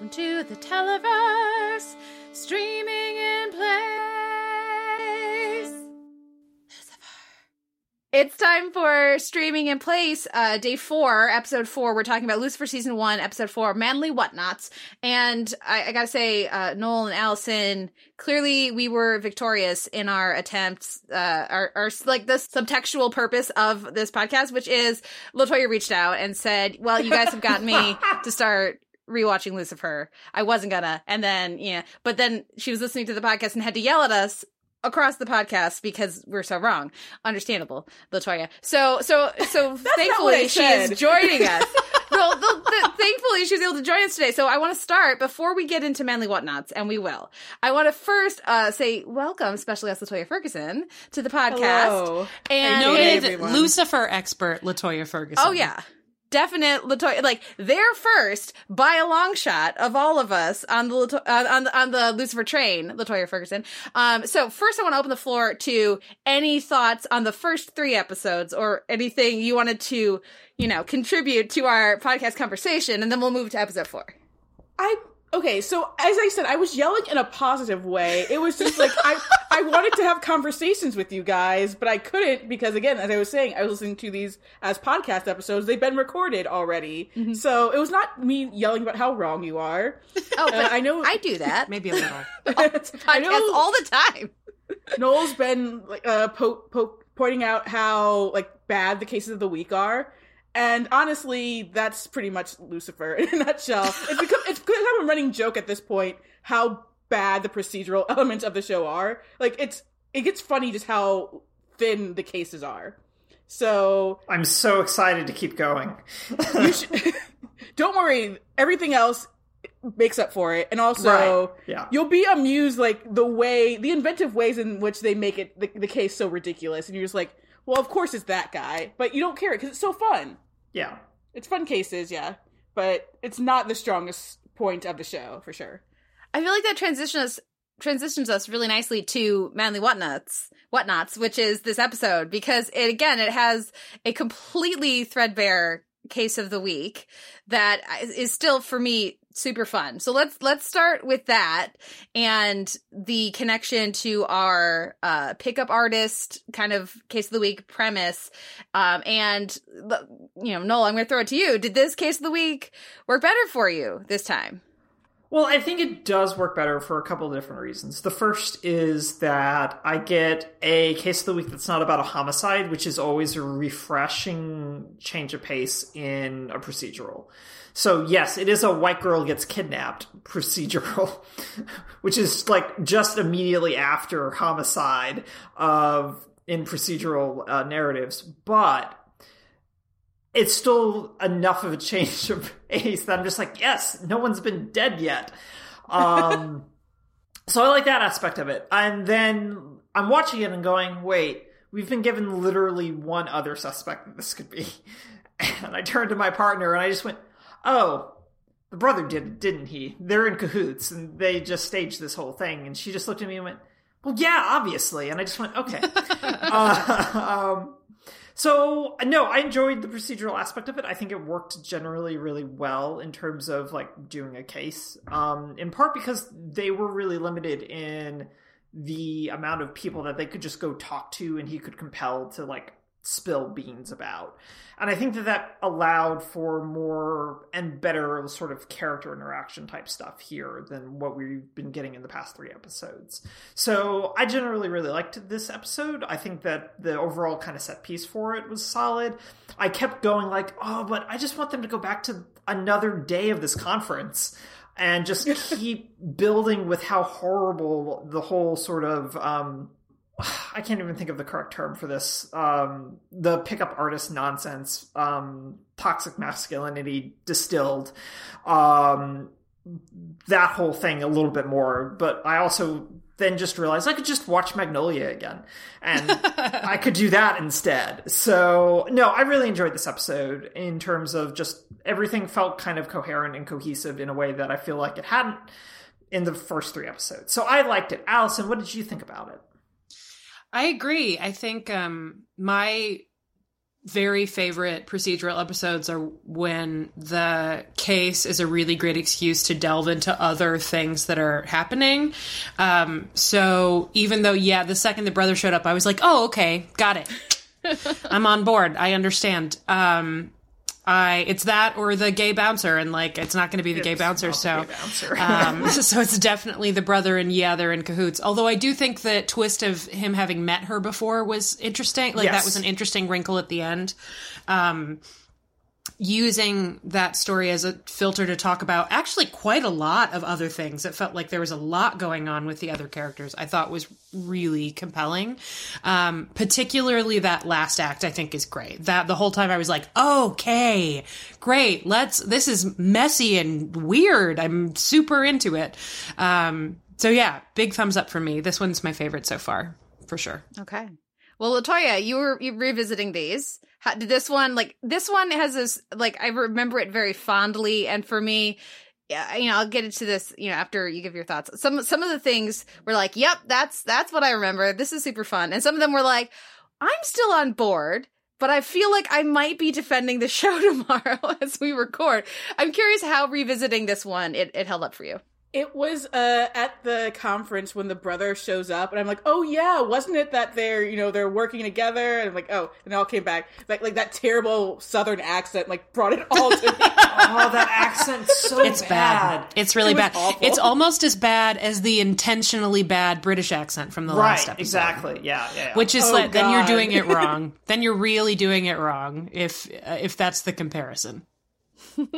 Welcome to the Televerse, streaming in place. Lucifer. It's time for streaming in place, day 4, episode 4. We're talking about Lucifer season 1, episode 4, Manly Whatnots. And I gotta say, Noel and Allison, clearly we were victorious in our attempts, our like the subtextual purpose of this podcast, which is Latoya reached out and said, "Well, you guys have gotten me to start rewatching Lucifer. I wasn't gonna." And then, yeah, but then she was listening to the podcast and had to yell at us across the podcast because we're so wrong. Understandable, Latoya. So thankfully she is joining us. Thankfully she was able to join us today. So I want to start, before we get into Manly Whatnots, and we will, I want to first say welcome, special guest Latoya Ferguson, to the podcast. Hello. And noted Lucifer expert Latoya Ferguson. Oh yeah. Definite Latoya, like they're first by a long shot of all of us on the Lucifer train, Latoya Ferguson. So first, I want to open the floor to any thoughts on the first 3 episodes or anything you wanted to, you know, contribute to our podcast conversation, and then we'll move to episode 4. Okay, so as I said, I was yelling in a positive way. It was just like, I wanted to have conversations with you guys, but I couldn't because, again, as I was saying, I was listening to these as podcast episodes. They've been recorded already. Mm-hmm. So it was not me yelling about how wrong you are. Oh, but I know I do that. Maybe a little. I know all the time. Noel's been like pointing out how like bad the cases of the week are. And honestly, that's pretty much Lucifer in a nutshell. It's become a running joke at this point how bad the procedural elements of the show are. Like, it gets funny just how thin the cases are. So I'm so excited to keep going. Don't worry, everything else makes up for it. And also, right. Yeah. You'll be amused, like, the inventive ways in which they make it the case so ridiculous. And you're just like, well, of course it's that guy, but you don't care because it's so fun. Yeah. It's fun cases, yeah. But it's not the strongest point of the show, for sure. I feel like that transitions us really nicely to Manly Whatnots, which is this episode, because, it has a completely threadbare case of the week that is still, for me, super fun. So let's start with that and the connection to our pickup artist kind of case of the week premise. And, you know, Noel, I'm going to throw it to you. Did this case of the week work better for you this time? Well, I think it does work better for a couple of different reasons. The first is that I get a case of the week that's not about a homicide, which is always a refreshing change of pace in a procedural. So yes, it is a white girl gets kidnapped procedural, which is like just immediately after homicide in procedural narratives. But it's still enough of a change of pace that I'm just like, yes, no one's been dead yet. So I like that aspect of it. And then I'm watching it and going, wait, we've been given literally one other suspect that this could be. And I turned to my partner and I just went, oh, the brother did it, didn't he? They're in cahoots, and they just staged this whole thing. And she just looked at me and went, well, yeah, obviously. And I just went, okay. So, no, I enjoyed the procedural aspect of it. I think it worked generally really well in terms of, like, doing a case. In part because they were really limited in the amount of people that they could just go talk to and he could compel to, like, spill beans about. And I think that allowed for more and better sort of character interaction type stuff here than what we've been getting in the past 3 episodes. So I generally really liked this episode. I think that the overall kind of set piece for it was solid. I kept going like, oh, but I just want them to go back to another day of this conference and just keep building with how horrible the whole sort of I can't even think of the correct term for this. The pickup artist nonsense, toxic masculinity distilled, that whole thing a little bit more. But I also then just realized I could just watch Magnolia again, and I could do that instead. So no, I really enjoyed this episode in terms of just everything felt kind of coherent and cohesive in a way that I feel like it hadn't in the first 3 episodes. So I liked it. Allison, what did you think about it? I agree. I think my very favorite procedural episodes are when the case is a really great excuse to delve into other things that are happening. So even though, yeah, the second the brother showed up, I was like, oh, okay, got it. I'm on board. I understand. It's that or the gay bouncer, and like it's not going to be the gay bouncer, so gay bouncer. So it's definitely the brother, and yeah, they're in cahoots. Although I do think the twist of him having met her before was interesting. Like yes. That was an interesting wrinkle at the end. Using that story as a filter to talk about actually quite a lot of other things. It felt like there was a lot going on with the other characters. I thought was really compelling. Particularly that last act, I think, is great. That the whole time I was like, okay, great. This is messy and weird. I'm super into it. So yeah, big thumbs up for me. This one's my favorite so far, for sure. Okay. Well, Latoya, you're revisiting these. Did this one has this, like, I remember it very fondly. And for me, I'll get into this, after you give your thoughts. Some of the things were like, yep, that's what I remember. This is super fun. And some of them were like, I'm still on board, but I feel like I might be defending the show tomorrow as we record. I'm curious how revisiting this one, it held up for you. It was at the conference when the brother shows up, and I'm like, oh yeah, wasn't it that they're working together? And I'm like, oh, and it all came back. Like that terrible Southern accent, like, brought it all to me. Oh, that accent's so it's bad. It's really bad. Awful. It's almost as bad as the intentionally bad British accent from the last episode. Exactly. Yeah. Which is then you're doing it wrong. Then you're really doing it wrong if that's the comparison.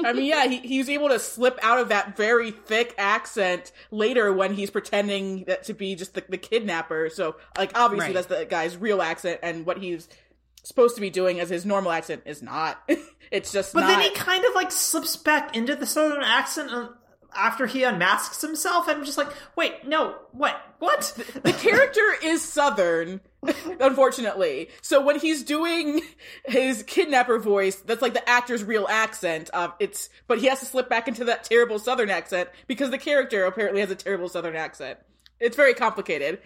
I mean, yeah, he was able to slip out of that very thick accent later when he's pretending that to be just the kidnapper. So, like, obviously That's the guy's real accent, and what he's supposed to be doing as his normal accent is not. It's just but not. But then he kind of, like, slips back into the Southern accent after he unmasks himself, and I'm just like, wait, no, what? The character is Southern, unfortunately. So when he's doing his kidnapper voice, that's like the actor's real accent. But he has to slip back into that terrible Southern accent because the character apparently has a terrible Southern accent. It's very complicated.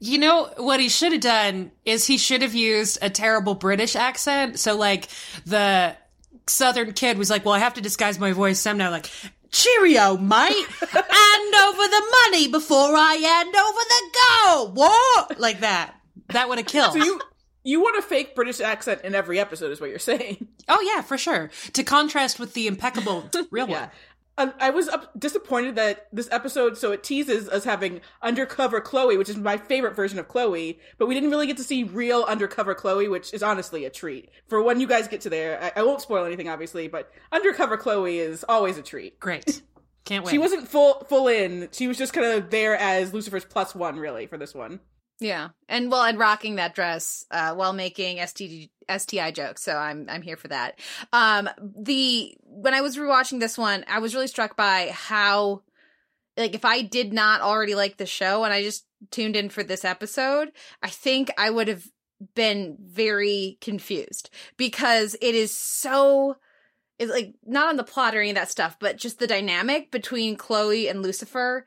You know, what he should have done is he should have used a terrible British accent. So, like, the Southern kid was like, well, I have to disguise my voice somehow, like, cheerio, mate. Hand over the money before I hand over the go. What? Like that. That would have killed. So you want a fake British accent in every episode is what you're saying. Oh, yeah, for sure. To contrast with the impeccable real one. I was disappointed that this episode, so it teases us having undercover Chloe, which is my favorite version of Chloe, but we didn't really get to see real undercover Chloe, which is honestly a treat. For when you guys get to there, I won't spoil anything, obviously, but undercover Chloe is always a treat. Great. Can't wait. She wasn't full in. She was just kind of there as Lucifer's plus one, really, for this one. Yeah. And rocking that dress while making STI jokes. So I'm here for that. When I was rewatching this one, I was really struck by how, like, if I did not already like the show and I just tuned in for this episode, I think I would have been very confused because it is so, it's like not on the plot or any of that stuff, but just the dynamic between Chloe and Lucifer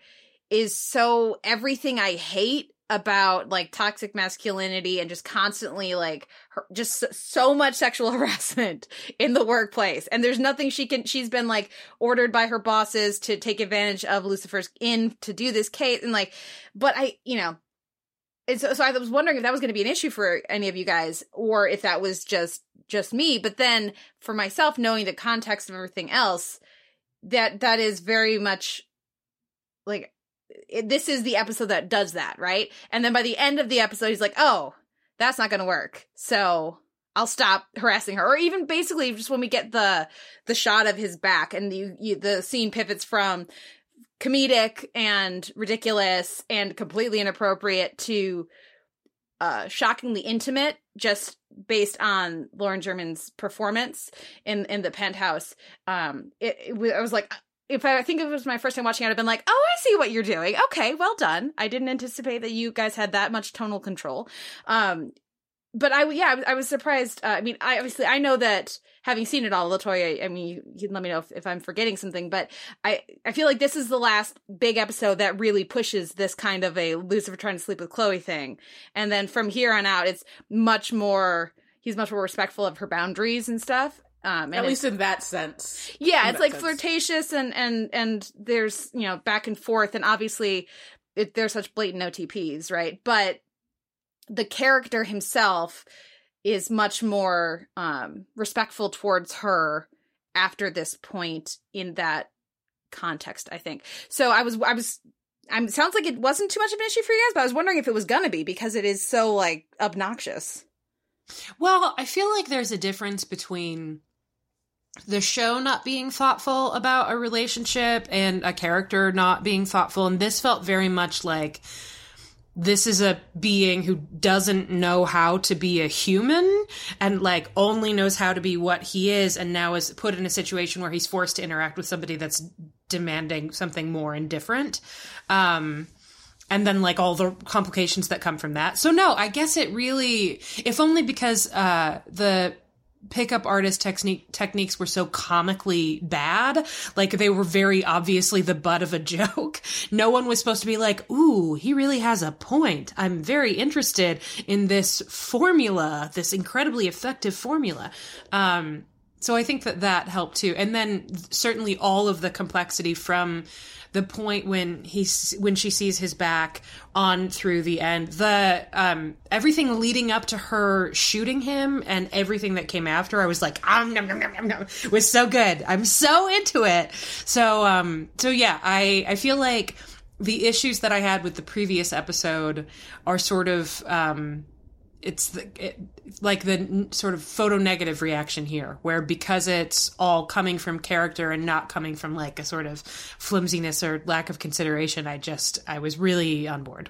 is so everything I hate about, like, toxic masculinity and just constantly, like, just so much sexual harassment in the workplace. And there's nothing she's been, like, ordered by her bosses to take advantage of Lucifer's in to do this case. And, like, but so I was wondering if that was going to be an issue for any of you guys or if that was just me. But then for myself, knowing the context of everything else, that is very much, like, this is the episode that does that, right? And then by the end of the episode, he's like, oh, that's not going to work. So I'll stop harassing her. Or even basically just when we get the shot of his back and the scene pivots from comedic and ridiculous and completely inappropriate to shockingly intimate, just based on Lauren German's performance in the penthouse. I was like... If I think it was my first time watching, I'd have been like, oh, I see what you're doing. Okay, well done. I didn't anticipate that you guys had that much tonal control. But I was surprised. I know that having seen it all, Latoya, you can let me know if I'm forgetting something, but I feel like this is the last big episode that really pushes this kind of a Lucifer trying to sleep with Chloe thing. And then from here on out, it's much more, he's much more respectful of her boundaries and stuff. And at least in that sense. Yeah, in it's like sense. Flirtatious and there's, you know, back and forth. And obviously there's such blatant OTPs, right? But the character himself is much more respectful towards her after this point in that context, I think. So it sounds like it wasn't too much of an issue for you guys, but I was wondering if it was going to be because it is so, like, obnoxious. Well, I feel like there's a difference between the show not being thoughtful about a relationship and a character not being thoughtful. And this felt very much like this is a being who doesn't know how to be a human and, like, only knows how to be what he is and now is put in a situation where he's forced to interact with somebody that's demanding something more and different. And then, like, all the complications that come from that. So, no, I guess it really, if only because the pickup artist techniques were so comically bad, like, they were very obviously the butt of a joke. No one was supposed to be like, ooh, he really has a point. I'm very interested in this formula, this incredibly effective formula. So I think that helped, too. And then certainly all of the complexity from the point when she sees his back on through the end, the everything leading up to her shooting him and everything that came after, I was like, it was so good. I'm so into it. So yeah, I feel like the issues that I had with the previous episode are sort of it's like the sort of photo negative reaction here, where because it's all coming from character and not coming from like a sort of flimsiness or lack of consideration, I was really on board.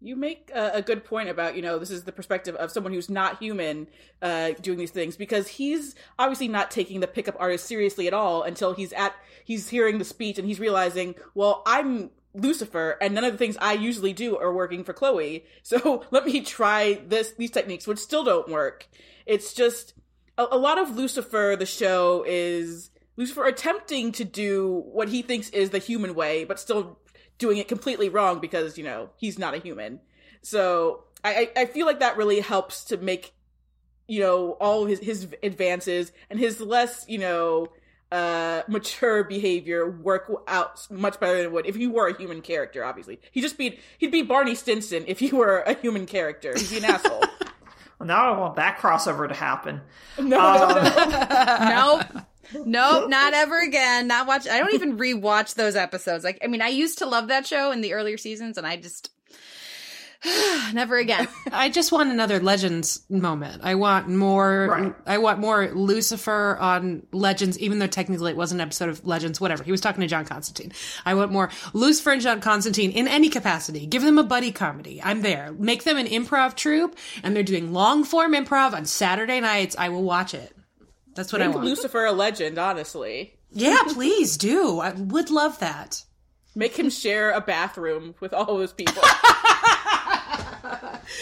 You make a good point about, you know, this is the perspective of someone who's not human doing these things, because he's obviously not taking the pickup artist seriously at all until he's hearing the speech and he's realizing, well, I'm Lucifer, and none of the things I usually do are working for Chloe, so let me try these techniques, which still don't work. It's just a lot of Lucifer, the show, is Lucifer attempting to do what he thinks is the human way, but still doing it completely wrong because, you know, he's not a human. So I feel like that really helps to make, you know, all his advances and his less, you know, mature behavior work out much better than it would if he were a human character. Obviously, he'd be Barney Stinson if he were a human character. He'd be an asshole. Well, now I want that crossover to happen. No, not ever again. I don't even rewatch those episodes. Like, I mean, I used to love that show in the earlier seasons, and I just never again. I just want another Legends moment. I want more. Right. I want more Lucifer on Legends, even though technically it was an episode of Legends, whatever. He was talking to John Constantine. I want more Lucifer and John Constantine in any capacity. Give them a buddy comedy. I'm there. Make them an improv troupe, and they're doing long form improv on Saturday nights. I will watch it. That's what I want. Lucifer a legend, honestly. Yeah, please do. I would love that. Make him share a bathroom with all those people.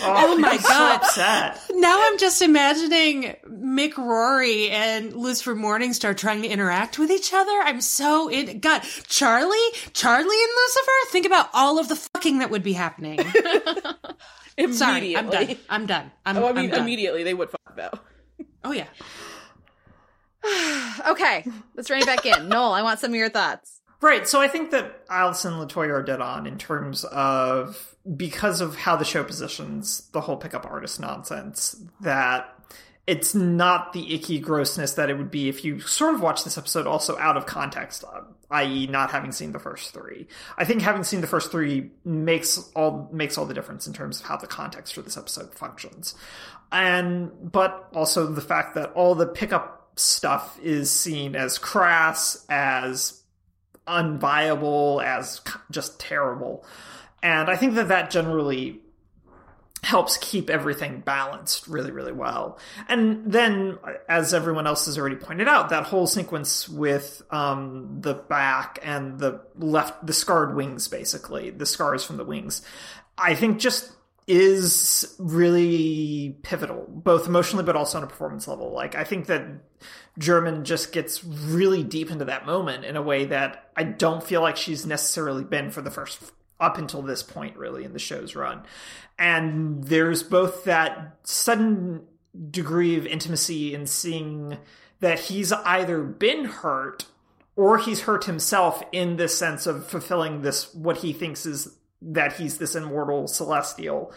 Oh my God. So upset. Now I'm just imagining Mick Rory and Lucifer Morningstar trying to interact with each other. I'm so in. God, Charlie and Lucifer? Think about all of the fucking that would be happening. Immediately. Sorry, I'm done. I mean, immediately they would fuck though. Oh yeah. Okay, let's rein it back in. Noel, I want some of your thoughts. Right, so I think that Allison and Latoya are dead on in terms of, because of how the show positions the whole pickup artist nonsense, that it's not the icky grossness that it would be if you sort of watch this episode also out of context, i.e. not having seen the first three. I think having seen the first three makes all the difference in terms of how the context for this episode functions. But also the fact that all the pickup stuff is seen as crass, as unviable, as just terrible. And I think that generally helps keep everything balanced really, really well. And then, as everyone else has already pointed out, that whole sequence with the back and the scarred wings, basically, the scars from the wings, I think just is really pivotal, both emotionally but also on a performance level. Like, I think that German just gets really deep into that moment in a way that I don't feel like she's necessarily been for the first up until this point, really, in the show's run. And there's both that sudden degree of intimacy in seeing that he's either been hurt or he's hurt himself in this sense of fulfilling this, what he thinks is that he's this immortal celestial,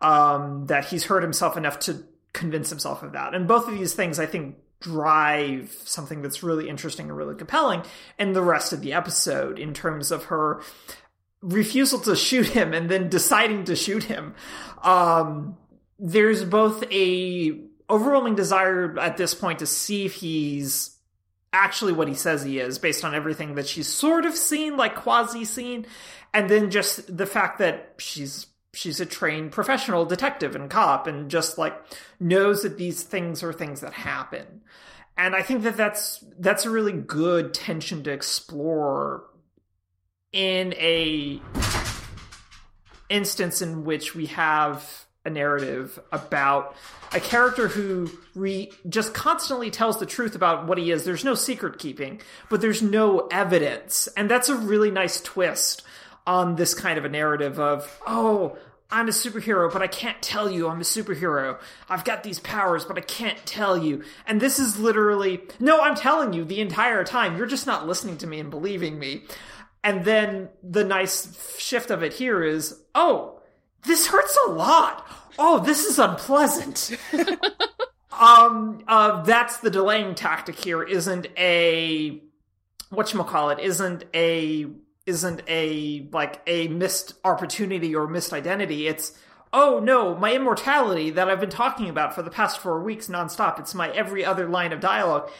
that he's hurt himself enough to convince himself of that. And both of these things, I think, drive something that's really interesting and really compelling in the rest of the episode in terms of her refusal to shoot him and then deciding to shoot him. There's both a overwhelming desire at this point to see if he's actually what he says he is based on everything that she's sort of seen, like quasi-seen, and then just the fact that she's a trained professional detective and cop and just like knows that these things are things that happen. And I think that that's a really good tension to explore in a instance in which we have a narrative about a character who just constantly tells the truth about what he is. There's no secret keeping, but there's no evidence. And that's a really nice twist on this kind of a narrative of, oh, I'm a superhero, but I can't tell you I'm a superhero. I've got these powers, but I can't tell you. And this is literally, no, I'm telling you the entire time. You're just not listening to me and believing me. And then the nice shift of it here is, oh, this hurts a lot. Oh, this is unpleasant. That's the delaying tactic here. Isn't a like a missed opportunity or missed identity. It's, oh no, my immortality that I've been talking about for the past 4 weeks nonstop. It's my every other line of dialogue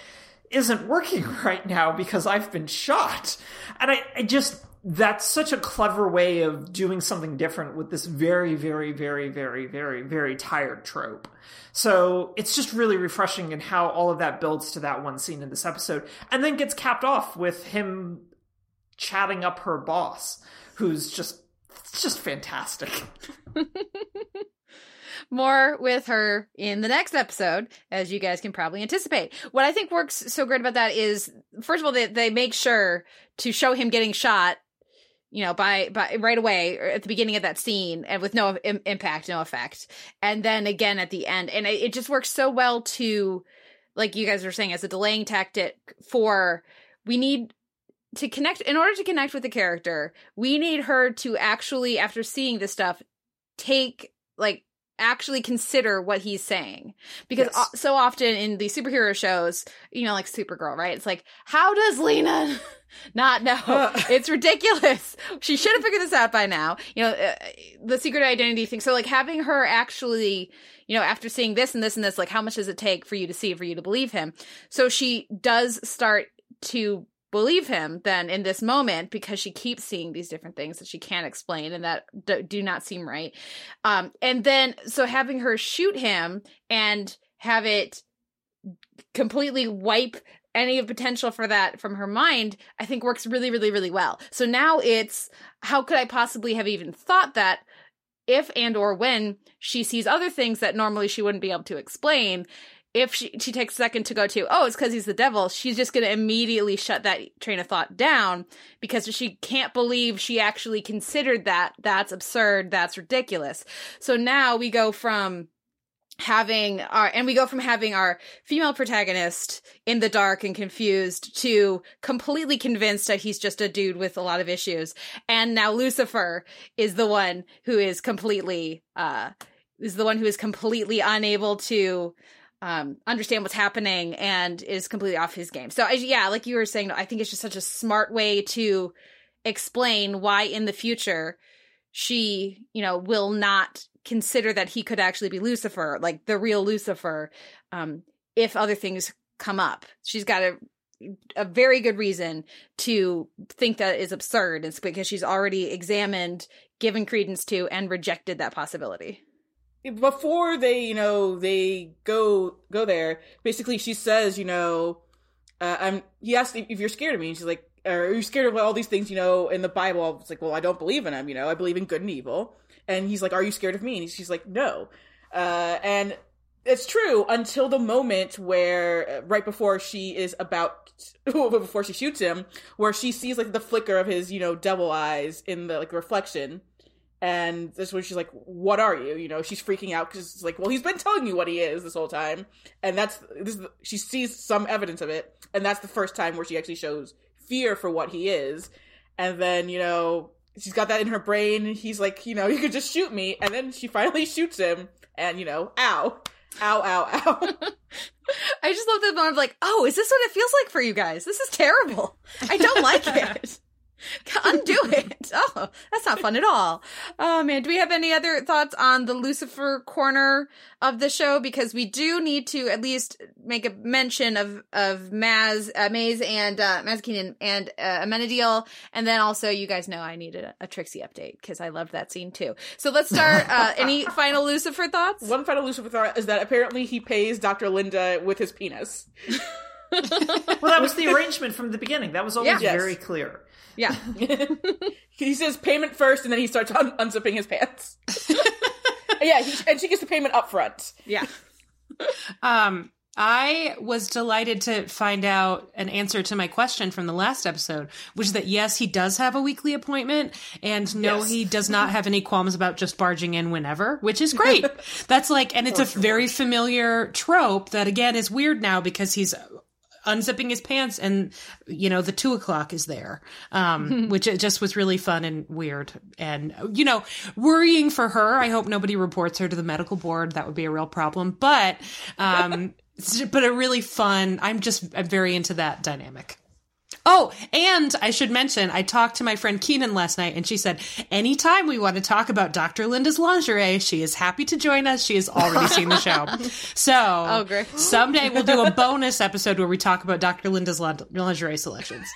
isn't working right now because I've been shot. And I just, that's such a clever way of doing something different with this very, very, very, very, very, very tired trope. So it's just really refreshing in how all of that builds to that one scene in this episode and then gets capped off with him chatting up her boss, who's just fantastic. More with her in the next episode, as you guys can probably anticipate. What I think works so great about that is, first of all, they make sure to show him getting shot, you know, by right away at the beginning of that scene, and with no impact, no effect. And then again at the end, and it just works so well to, like you guys were saying, as a delaying tactic for, we need to connect. In order to connect with the character, we need her to actually, after seeing this stuff, actually consider what he's saying. Because yes, so often in the superhero shows, you know, like Supergirl, right? It's like, how does Lena not know? It's ridiculous. She should have figured this out by now. You know, the secret identity thing. So like having her actually, you know, after seeing this and this and this, like how much does it take for you to see, for you to believe him? So she does start to believe him then in this moment, because she keeps seeing these different things that she can't explain and that do not seem right. And then so having her shoot him and have it completely wipe any of potential for that from her mind, I think works really, really, really well. So now it's, how could I possibly have even thought that if and or when she sees other things that normally she wouldn't be able to explain? If she takes a second to go to, oh, it's because he's the devil, she's just going to immediately shut that train of thought down because she can't believe she actually considered that. That's absurd. That's ridiculous. So now we go from having our female protagonist in the dark and confused to completely convinced that he's just a dude with a lot of issues. And now Lucifer is the one who is completely unable to understand what's happening and is completely off his game. So yeah, like you were saying, I think it's just such a smart way to explain why in the future she, you know, will not consider that he could actually be Lucifer, like the real Lucifer, if other things come up. She's got a very good reason to think that is absurd. It's because she's already examined, given credence to, and rejected that possibility. Before they, you know, they go there, basically she says, you know, he asked if you're scared of me, and she's like, are you scared of all these things, you know, in the Bible? It's like, well, I don't believe in them, you know, I believe in good and evil. And he's like, are you scared of me? And she's like, no. And it's true until the moment where, right before she is about, before she shoots him, where she sees, like, the flicker of his, you know, devil eyes in the, like, reflection. And this one, she's like, what are you? You know, she's freaking out because it's like, well, he's been telling you what he is this whole time. And she sees some evidence of it. And that's the first time where she actually shows fear for what he is. And then, you know, she's got that in her brain. He's like, you know, you could just shoot me. And then she finally shoots him. And, you know, ow. Ow, ow, ow. I just love that one of like, oh, is this what it feels like for you guys? This is terrible. I don't like it. Undo it. Oh, that's not fun at all. Oh, man. Do we have any other thoughts on the Lucifer corner of the show? Because we do need to at least make a mention of Maze and Mazikeen and Amenadiel. And then also, you guys know I needed a Trixie update because I loved that scene too. So let's start. Any final Lucifer thoughts? One final Lucifer thought is that apparently he pays Dr. Linda with his penis. Well, that was the arrangement from the beginning. That was always very clear. Yeah. He says payment first, and then he starts unzipping his pants. Yeah, and she gets the payment up front. Yeah. I was delighted to find out an answer to my question from the last episode, which is that, yes, he does have a weekly appointment, and no, yes, he does not have any qualms about just barging in whenever, which is great. That's like, and it's a very familiar trope that, again, is weird now because he's unzipping his pants and, you know, the 2:00 is there, which it just was really fun and weird and, you know, worrying for her. I hope nobody reports her to the medical board. That would be a real problem. But but a really fun. I'm very into that dynamic. Oh, and I should mention, I talked to my friend Keenan last night, and she said, anytime we want to talk about Dr. Linda's lingerie, she is happy to join us. She has already seen the show. So great. Someday we'll do a bonus episode where we talk about Dr. Linda's lingerie selections.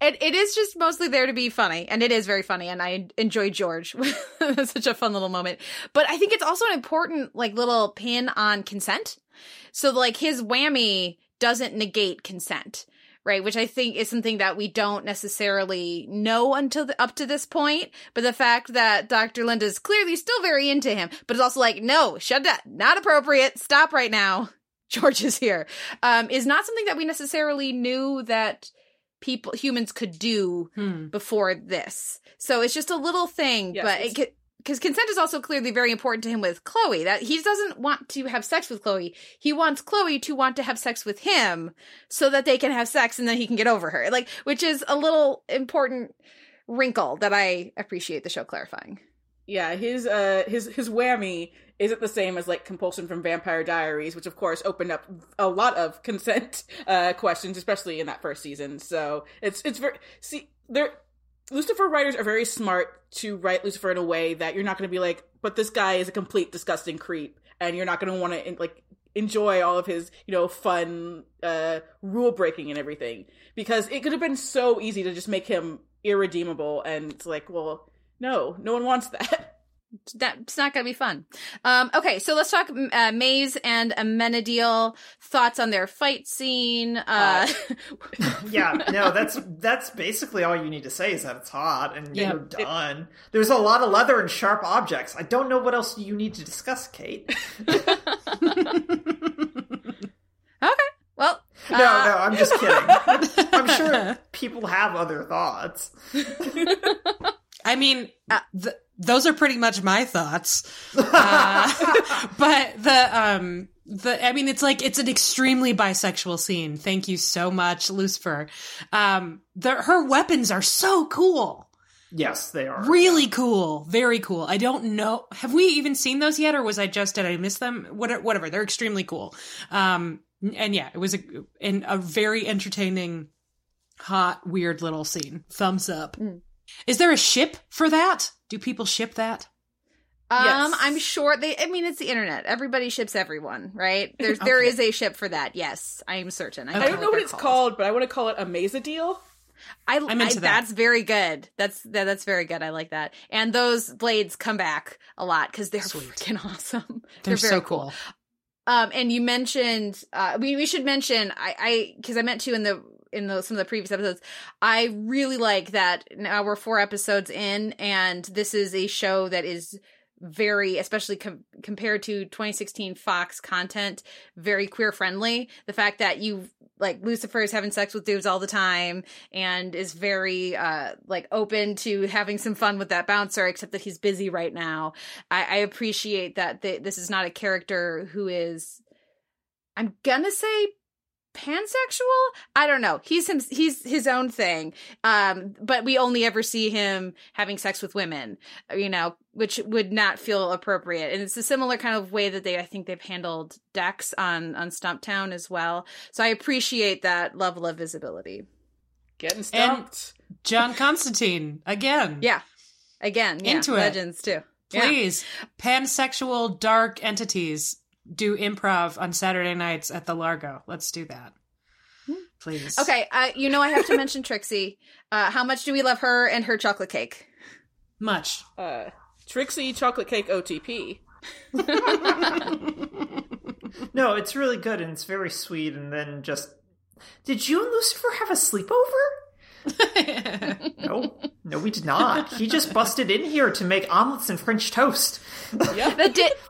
It is just mostly there to be funny, and it is very funny, and I enjoy George. It's such a fun little moment. But I think it's also an important like little pin on consent. So like his whammy doesn't negate consent. Right, which I think is something that we don't necessarily know until up to this point. But the fact that Dr. Linda is clearly still very into him, but it's also like, no, shut up, not appropriate, stop right now. George is here, is not something that we necessarily knew that humans could do before this. So it's just a little thing, yes, but it because consent is also clearly very important to him with Chloe. That he doesn't want to have sex with Chloe. He wants Chloe to want to have sex with him so that they can have sex and then he can get over her. Like, which is a little important wrinkle that I appreciate the show clarifying. Yeah, his whammy isn't the same as like compulsion from Vampire Diaries, which of course opened up a lot of consent questions, especially in that first season. So it's very Lucifer writers are very smart to write Lucifer in a way that you're not going to be like, but this guy is a complete disgusting creep, and you're not going to want to like enjoy all of his, you know, fun rule breaking and everything, because it could have been so easy to just make him irredeemable, and it's like, well, no one wants that. That's not going to be fun. Okay, so let's talk Maze and Amenadiel. Thoughts on their fight scene? That's basically all you need to say is that it's hot and you're done. There's a lot of leather and sharp objects. I don't know what else you need to discuss, Kate. Okay, well. No, I'm just kidding. I'm sure people have other thoughts. I mean, those are pretty much my thoughts. But I mean, it's like, it's an extremely bisexual scene. Thank you so much, Lucifer. Her weapons are so cool. Yes, they are. Really cool. Very cool. I don't know. Have we even seen those yet? Or did I miss them? Whatever. They're extremely cool. And yeah, it was a very entertaining, hot, weird little scene. Thumbs up. Mm. Is there a ship for that? Do people ship that? Yes. I'm sure it's the internet. Everybody ships everyone, right? There is a ship for that. Yes, I am certain. I don't know what it's called, but I want to call it a Amenadiel. I'm into that. That's very good. That's very good. I like that. And those blades come back a lot because they're freaking awesome. They're very so cool. And you mentioned we should mention because I meant to in some of the previous episodes. I really like that now we're 4 episodes in, and this is a show that is very, especially compared to 2016 Fox content, very queer friendly. The fact that you like Lucifer is having sex with dudes all the time and is very like open to having some fun with that bouncer, except that he's busy right now. I appreciate that this is not a character who is, I'm gonna say, pansexual. I don't know. He's his own thing. But we only ever see him having sex with women, you know, which would not feel appropriate. And it's a similar kind of way that they've handled Dex on Stumptown as well. So I appreciate that level of visibility. Getting stumped. And John Constantine again. Yeah. Again. Yeah. Into Legends it. Legends too. Please. Yeah. Pansexual dark entities do improv on Saturday nights at the Largo. Let's do that. Please. Okay. You know, I have to mention Trixie. How much do we love her and her chocolate cake? Much. Trixie chocolate cake OTP. No, it's really good and it's very sweet. And then just, did you and Lucifer have a sleepover? No, we did not. He just busted in here to make omelets and French toast. Yep.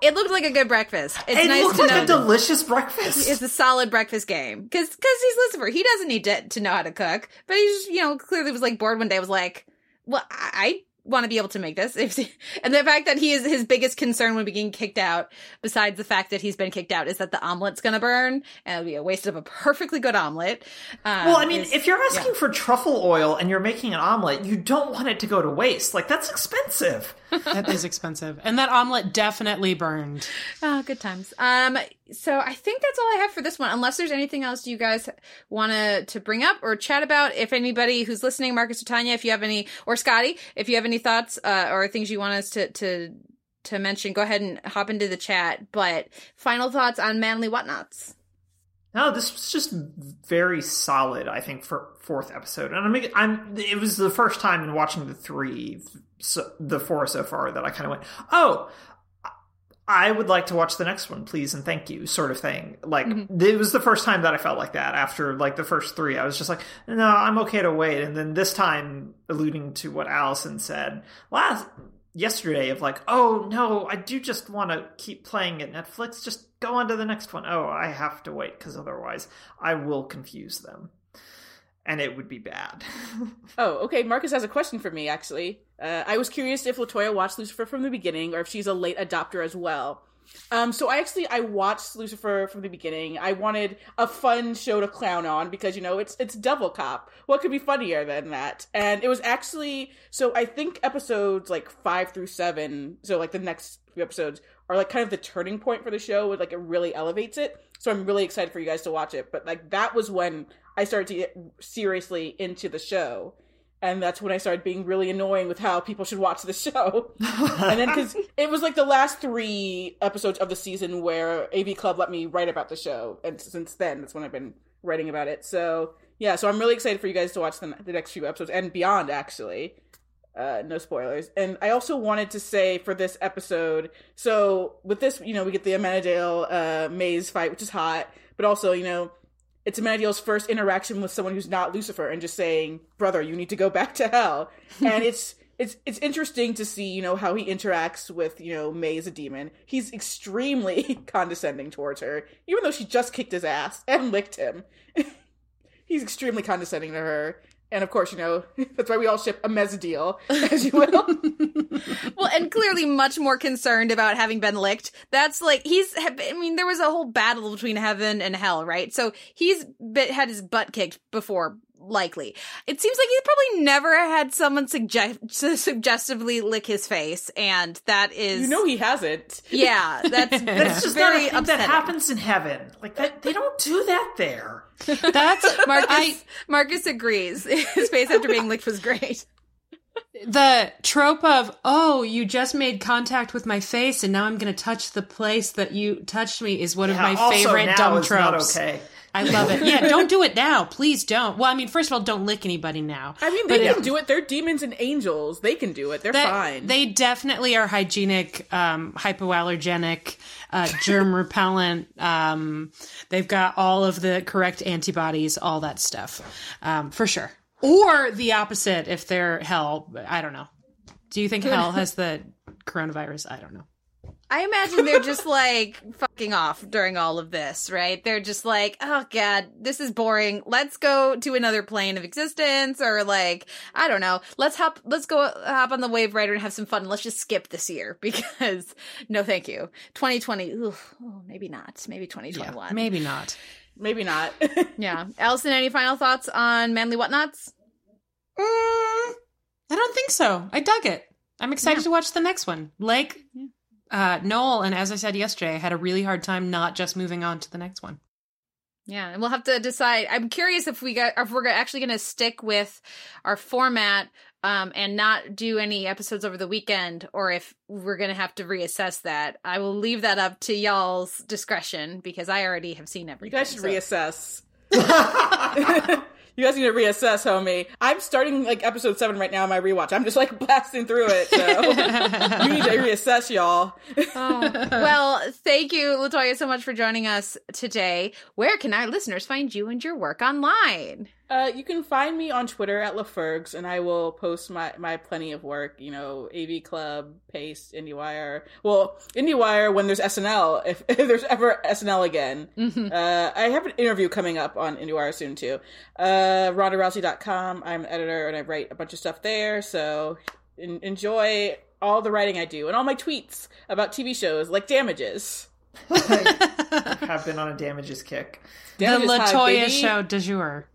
It looked like a good breakfast. Delicious breakfast. It's a solid breakfast game. Because he's Lucifer. He doesn't need to know how to cook. But he just, clearly was like bored one day. Was like, well, I want to be able to make this. And the fact that he is his biggest concern when being kicked out, besides the fact that he's been kicked out, is that the omelet's going to burn and it'll be a waste of a perfectly good omelet. If you're asking for truffle oil and you're making an omelet, you don't want it to go to waste. Like, that's expensive. That is expensive. And that omelet definitely burned. Oh, good times. So I think that's all I have for this one, unless there's anything else you guys want to bring up or chat about. If anybody who's listening, Marcus or Tanya, if you have any, or Scotty, if you have any thoughts or things you want us to mention, go ahead and hop into the chat. But final thoughts on Manly Whatnots. No, this was just very solid, I think, for fourth episode. And it was the first time in watching the four so far that I kind of went, oh, I would like to watch the next one, please and thank you, sort of thing. Like, It was the first time that I felt like that. After, like, the first three, I was just like, no, I'm okay to wait. And then this time, alluding to what Allison said yesterday of like, oh, no, I do just want to keep playing at Netflix. Just go on to the next one. Oh, I have to wait, because otherwise I will confuse them. And it would be bad. Oh, okay. Marcus has a question for me, actually. I was curious if Latoya watched Lucifer from the beginning or if she's a late adopter as well. So I watched Lucifer from the beginning. I wanted a fun show to clown on because, it's Devil Cop. What could be funnier than that? And it was actually, so I think episodes like 5 through 7, so like the next few episodes are like kind of the turning point for the show, where like it really elevates it. So I'm really excited for you guys to watch it. But like that was when I started to get seriously into the show. And that's when I started being really annoying with how people should watch the show. And then because it was like the last 3 episodes of the season where AV Club let me write about the show. And since then, that's when I've been writing about it. So yeah, so I'm really excited for you guys to watch the next few episodes and beyond, actually. No spoilers. And I also wanted to say for this episode, so with this, we get the Amenadiel Maze fight, which is hot. But also, it's Amenadiel's first interaction with someone who's not Lucifer and just saying, brother, you need to go back to hell. And it's interesting to see, how he interacts with, Maze, a demon. He's extremely condescending towards her, even though she just kicked his ass and licked him. He's extremely condescending to her. And of course, that's why we all ship Amenadiel, as you will. Well, and clearly much more concerned about having been licked. That's like, there was a whole battle between heaven and hell, right? So he's had his butt kicked before, likely. It seems like he probably never had someone suggestively lick his face, and that is... he hasn't. Yeah, that's just very upsetting. That happens in heaven. Like, that, they don't do that there. That's Marcus agrees. His face after being licked was great. The trope of, oh, you just made contact with my face and now I'm going to touch the place that you touched me is one of my favorite dumb tropes. Not okay. I love it. Yeah, don't do it now. Please don't. Well, first of all, don't lick anybody now. They can do it. They're demons and angels. They can do it. They're fine. They definitely are hygienic, hypoallergenic, germ repellent. They've got all of the correct antibodies, all that stuff, for sure. Or the opposite if they're hell. I don't know. Do you think hell has the coronavirus? I don't know. I imagine they're just like fucking off during all of this, right? They're just like, oh God, this is boring. Let's go to another plane of existence, or like, I don't know. Let's go hop on the wave rider and have some fun. Let's just skip this year because no, thank you. 2020. Oof, oh, maybe not. Maybe 2021. Yeah, maybe not. Maybe not. Yeah. Allison, any final thoughts on Manly Whatnots? I don't think so. I dug it. I'm excited to watch the next one. Like Noel, and as I said yesterday, I had a really hard time not just moving on to the next one. Yeah, and we'll have to decide. I'm curious if we're actually going to stick with our format and not do any episodes over the weekend, or if we're going to have to reassess that. I will leave that up to y'all's discretion because I already have seen everything. You guys should reassess. You guys need to reassess, homie. I'm starting like episode 7 right now in my rewatch. I'm just like blasting through it. So you need to reassess, y'all. Oh. Well, thank you, Latoya, so much for joining us today. Where can our listeners find you and your work online? You can find me on Twitter at LaFergs, and I will post my plenty of work, you know, AV Club, Paste, IndieWire. Well, IndieWire when there's SNL, if there's ever SNL again. Mm-hmm. I have an interview coming up on IndieWire soon, too. Ronda Rousey.com. I'm an editor, and I write a bunch of stuff there, so enjoy all the writing I do and all my tweets about TV shows like Damages. I have been on a Damages kick. Damages the Latoya show du jour.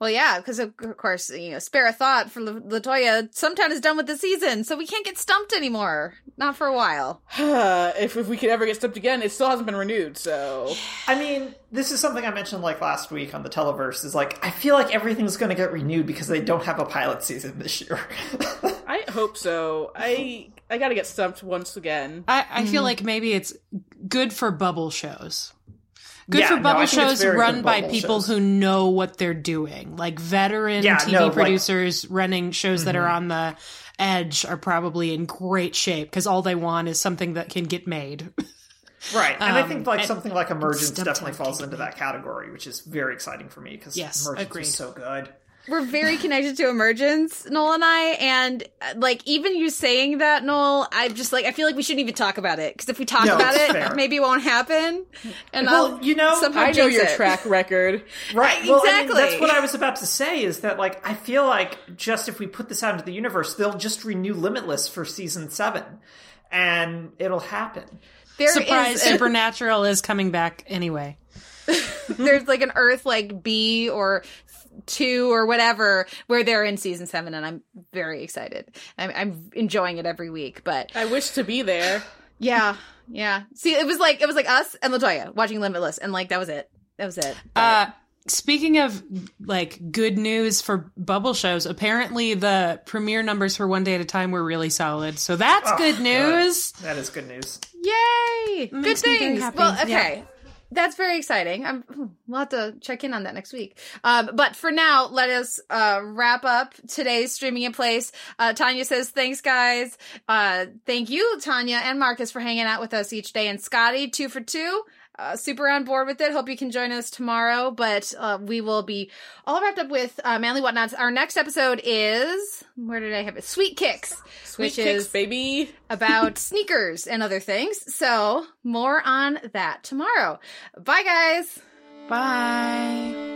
Well, yeah, because of course, you know, spare a thought for Latoya. Stumptown is done with the season, so we can't get stumped anymore. Not for a while. If we could ever get stumped again, it still hasn't been renewed, so... I mean, this is something I mentioned, like, last week on the Televerse, is, like, I feel like everything's going to get renewed because they don't have a pilot season this year. I hope so. I gotta get stumped once again. I feel like maybe it's good for bubble shows. Shows run by people who know what they're doing. Like veteran TV producers running shows that are on the edge are probably in great shape because all they want is something that can get made. Right. And I think like something like Emergence definitely falls into that category, which is very exciting for me because Emergence is so good. We're very connected to Emergence, Noel and I, and, like, even you saying that, Noel, I'm just, like, I feel like we shouldn't even talk about it, because if we talk about it, maybe it won't happen, and I know your track record. Right, well, exactly. I mean, that's what I was about to say, is that, like, I feel like just if we put this out into the universe, they'll just renew Limitless for season 7, and it'll happen. Surprise, Supernatural is coming back anyway. There's, like, an Earth, like, B or 2 or whatever where they're in season 7, and I'm very excited. I'm enjoying it every week, but I wish to be there. Yeah. See, it was like us and Latoya watching Limitless, and like that was it. Speaking of like good news for bubble shows, apparently the premiere numbers for One Day at a Time were really solid, so that's good news. God. That is good news. Yay! Good things. Well, okay. Yeah. That's very exciting. We'll have to check in on that next week. But for now, let us wrap up today's Streaming in Place. Tanya says, thanks, guys. Thank you, Tanya and Marcus, for hanging out with us each day. And Scotty, 2 for 2. Super on board with it. Hope you can join us tomorrow. But we will be all wrapped up with Manly Whatnots. Our next episode is... Where did I have it? Sweet Kicks. Sweet Kicks, baby. About sneakers and other things. So more on that tomorrow. Bye, guys. Bye.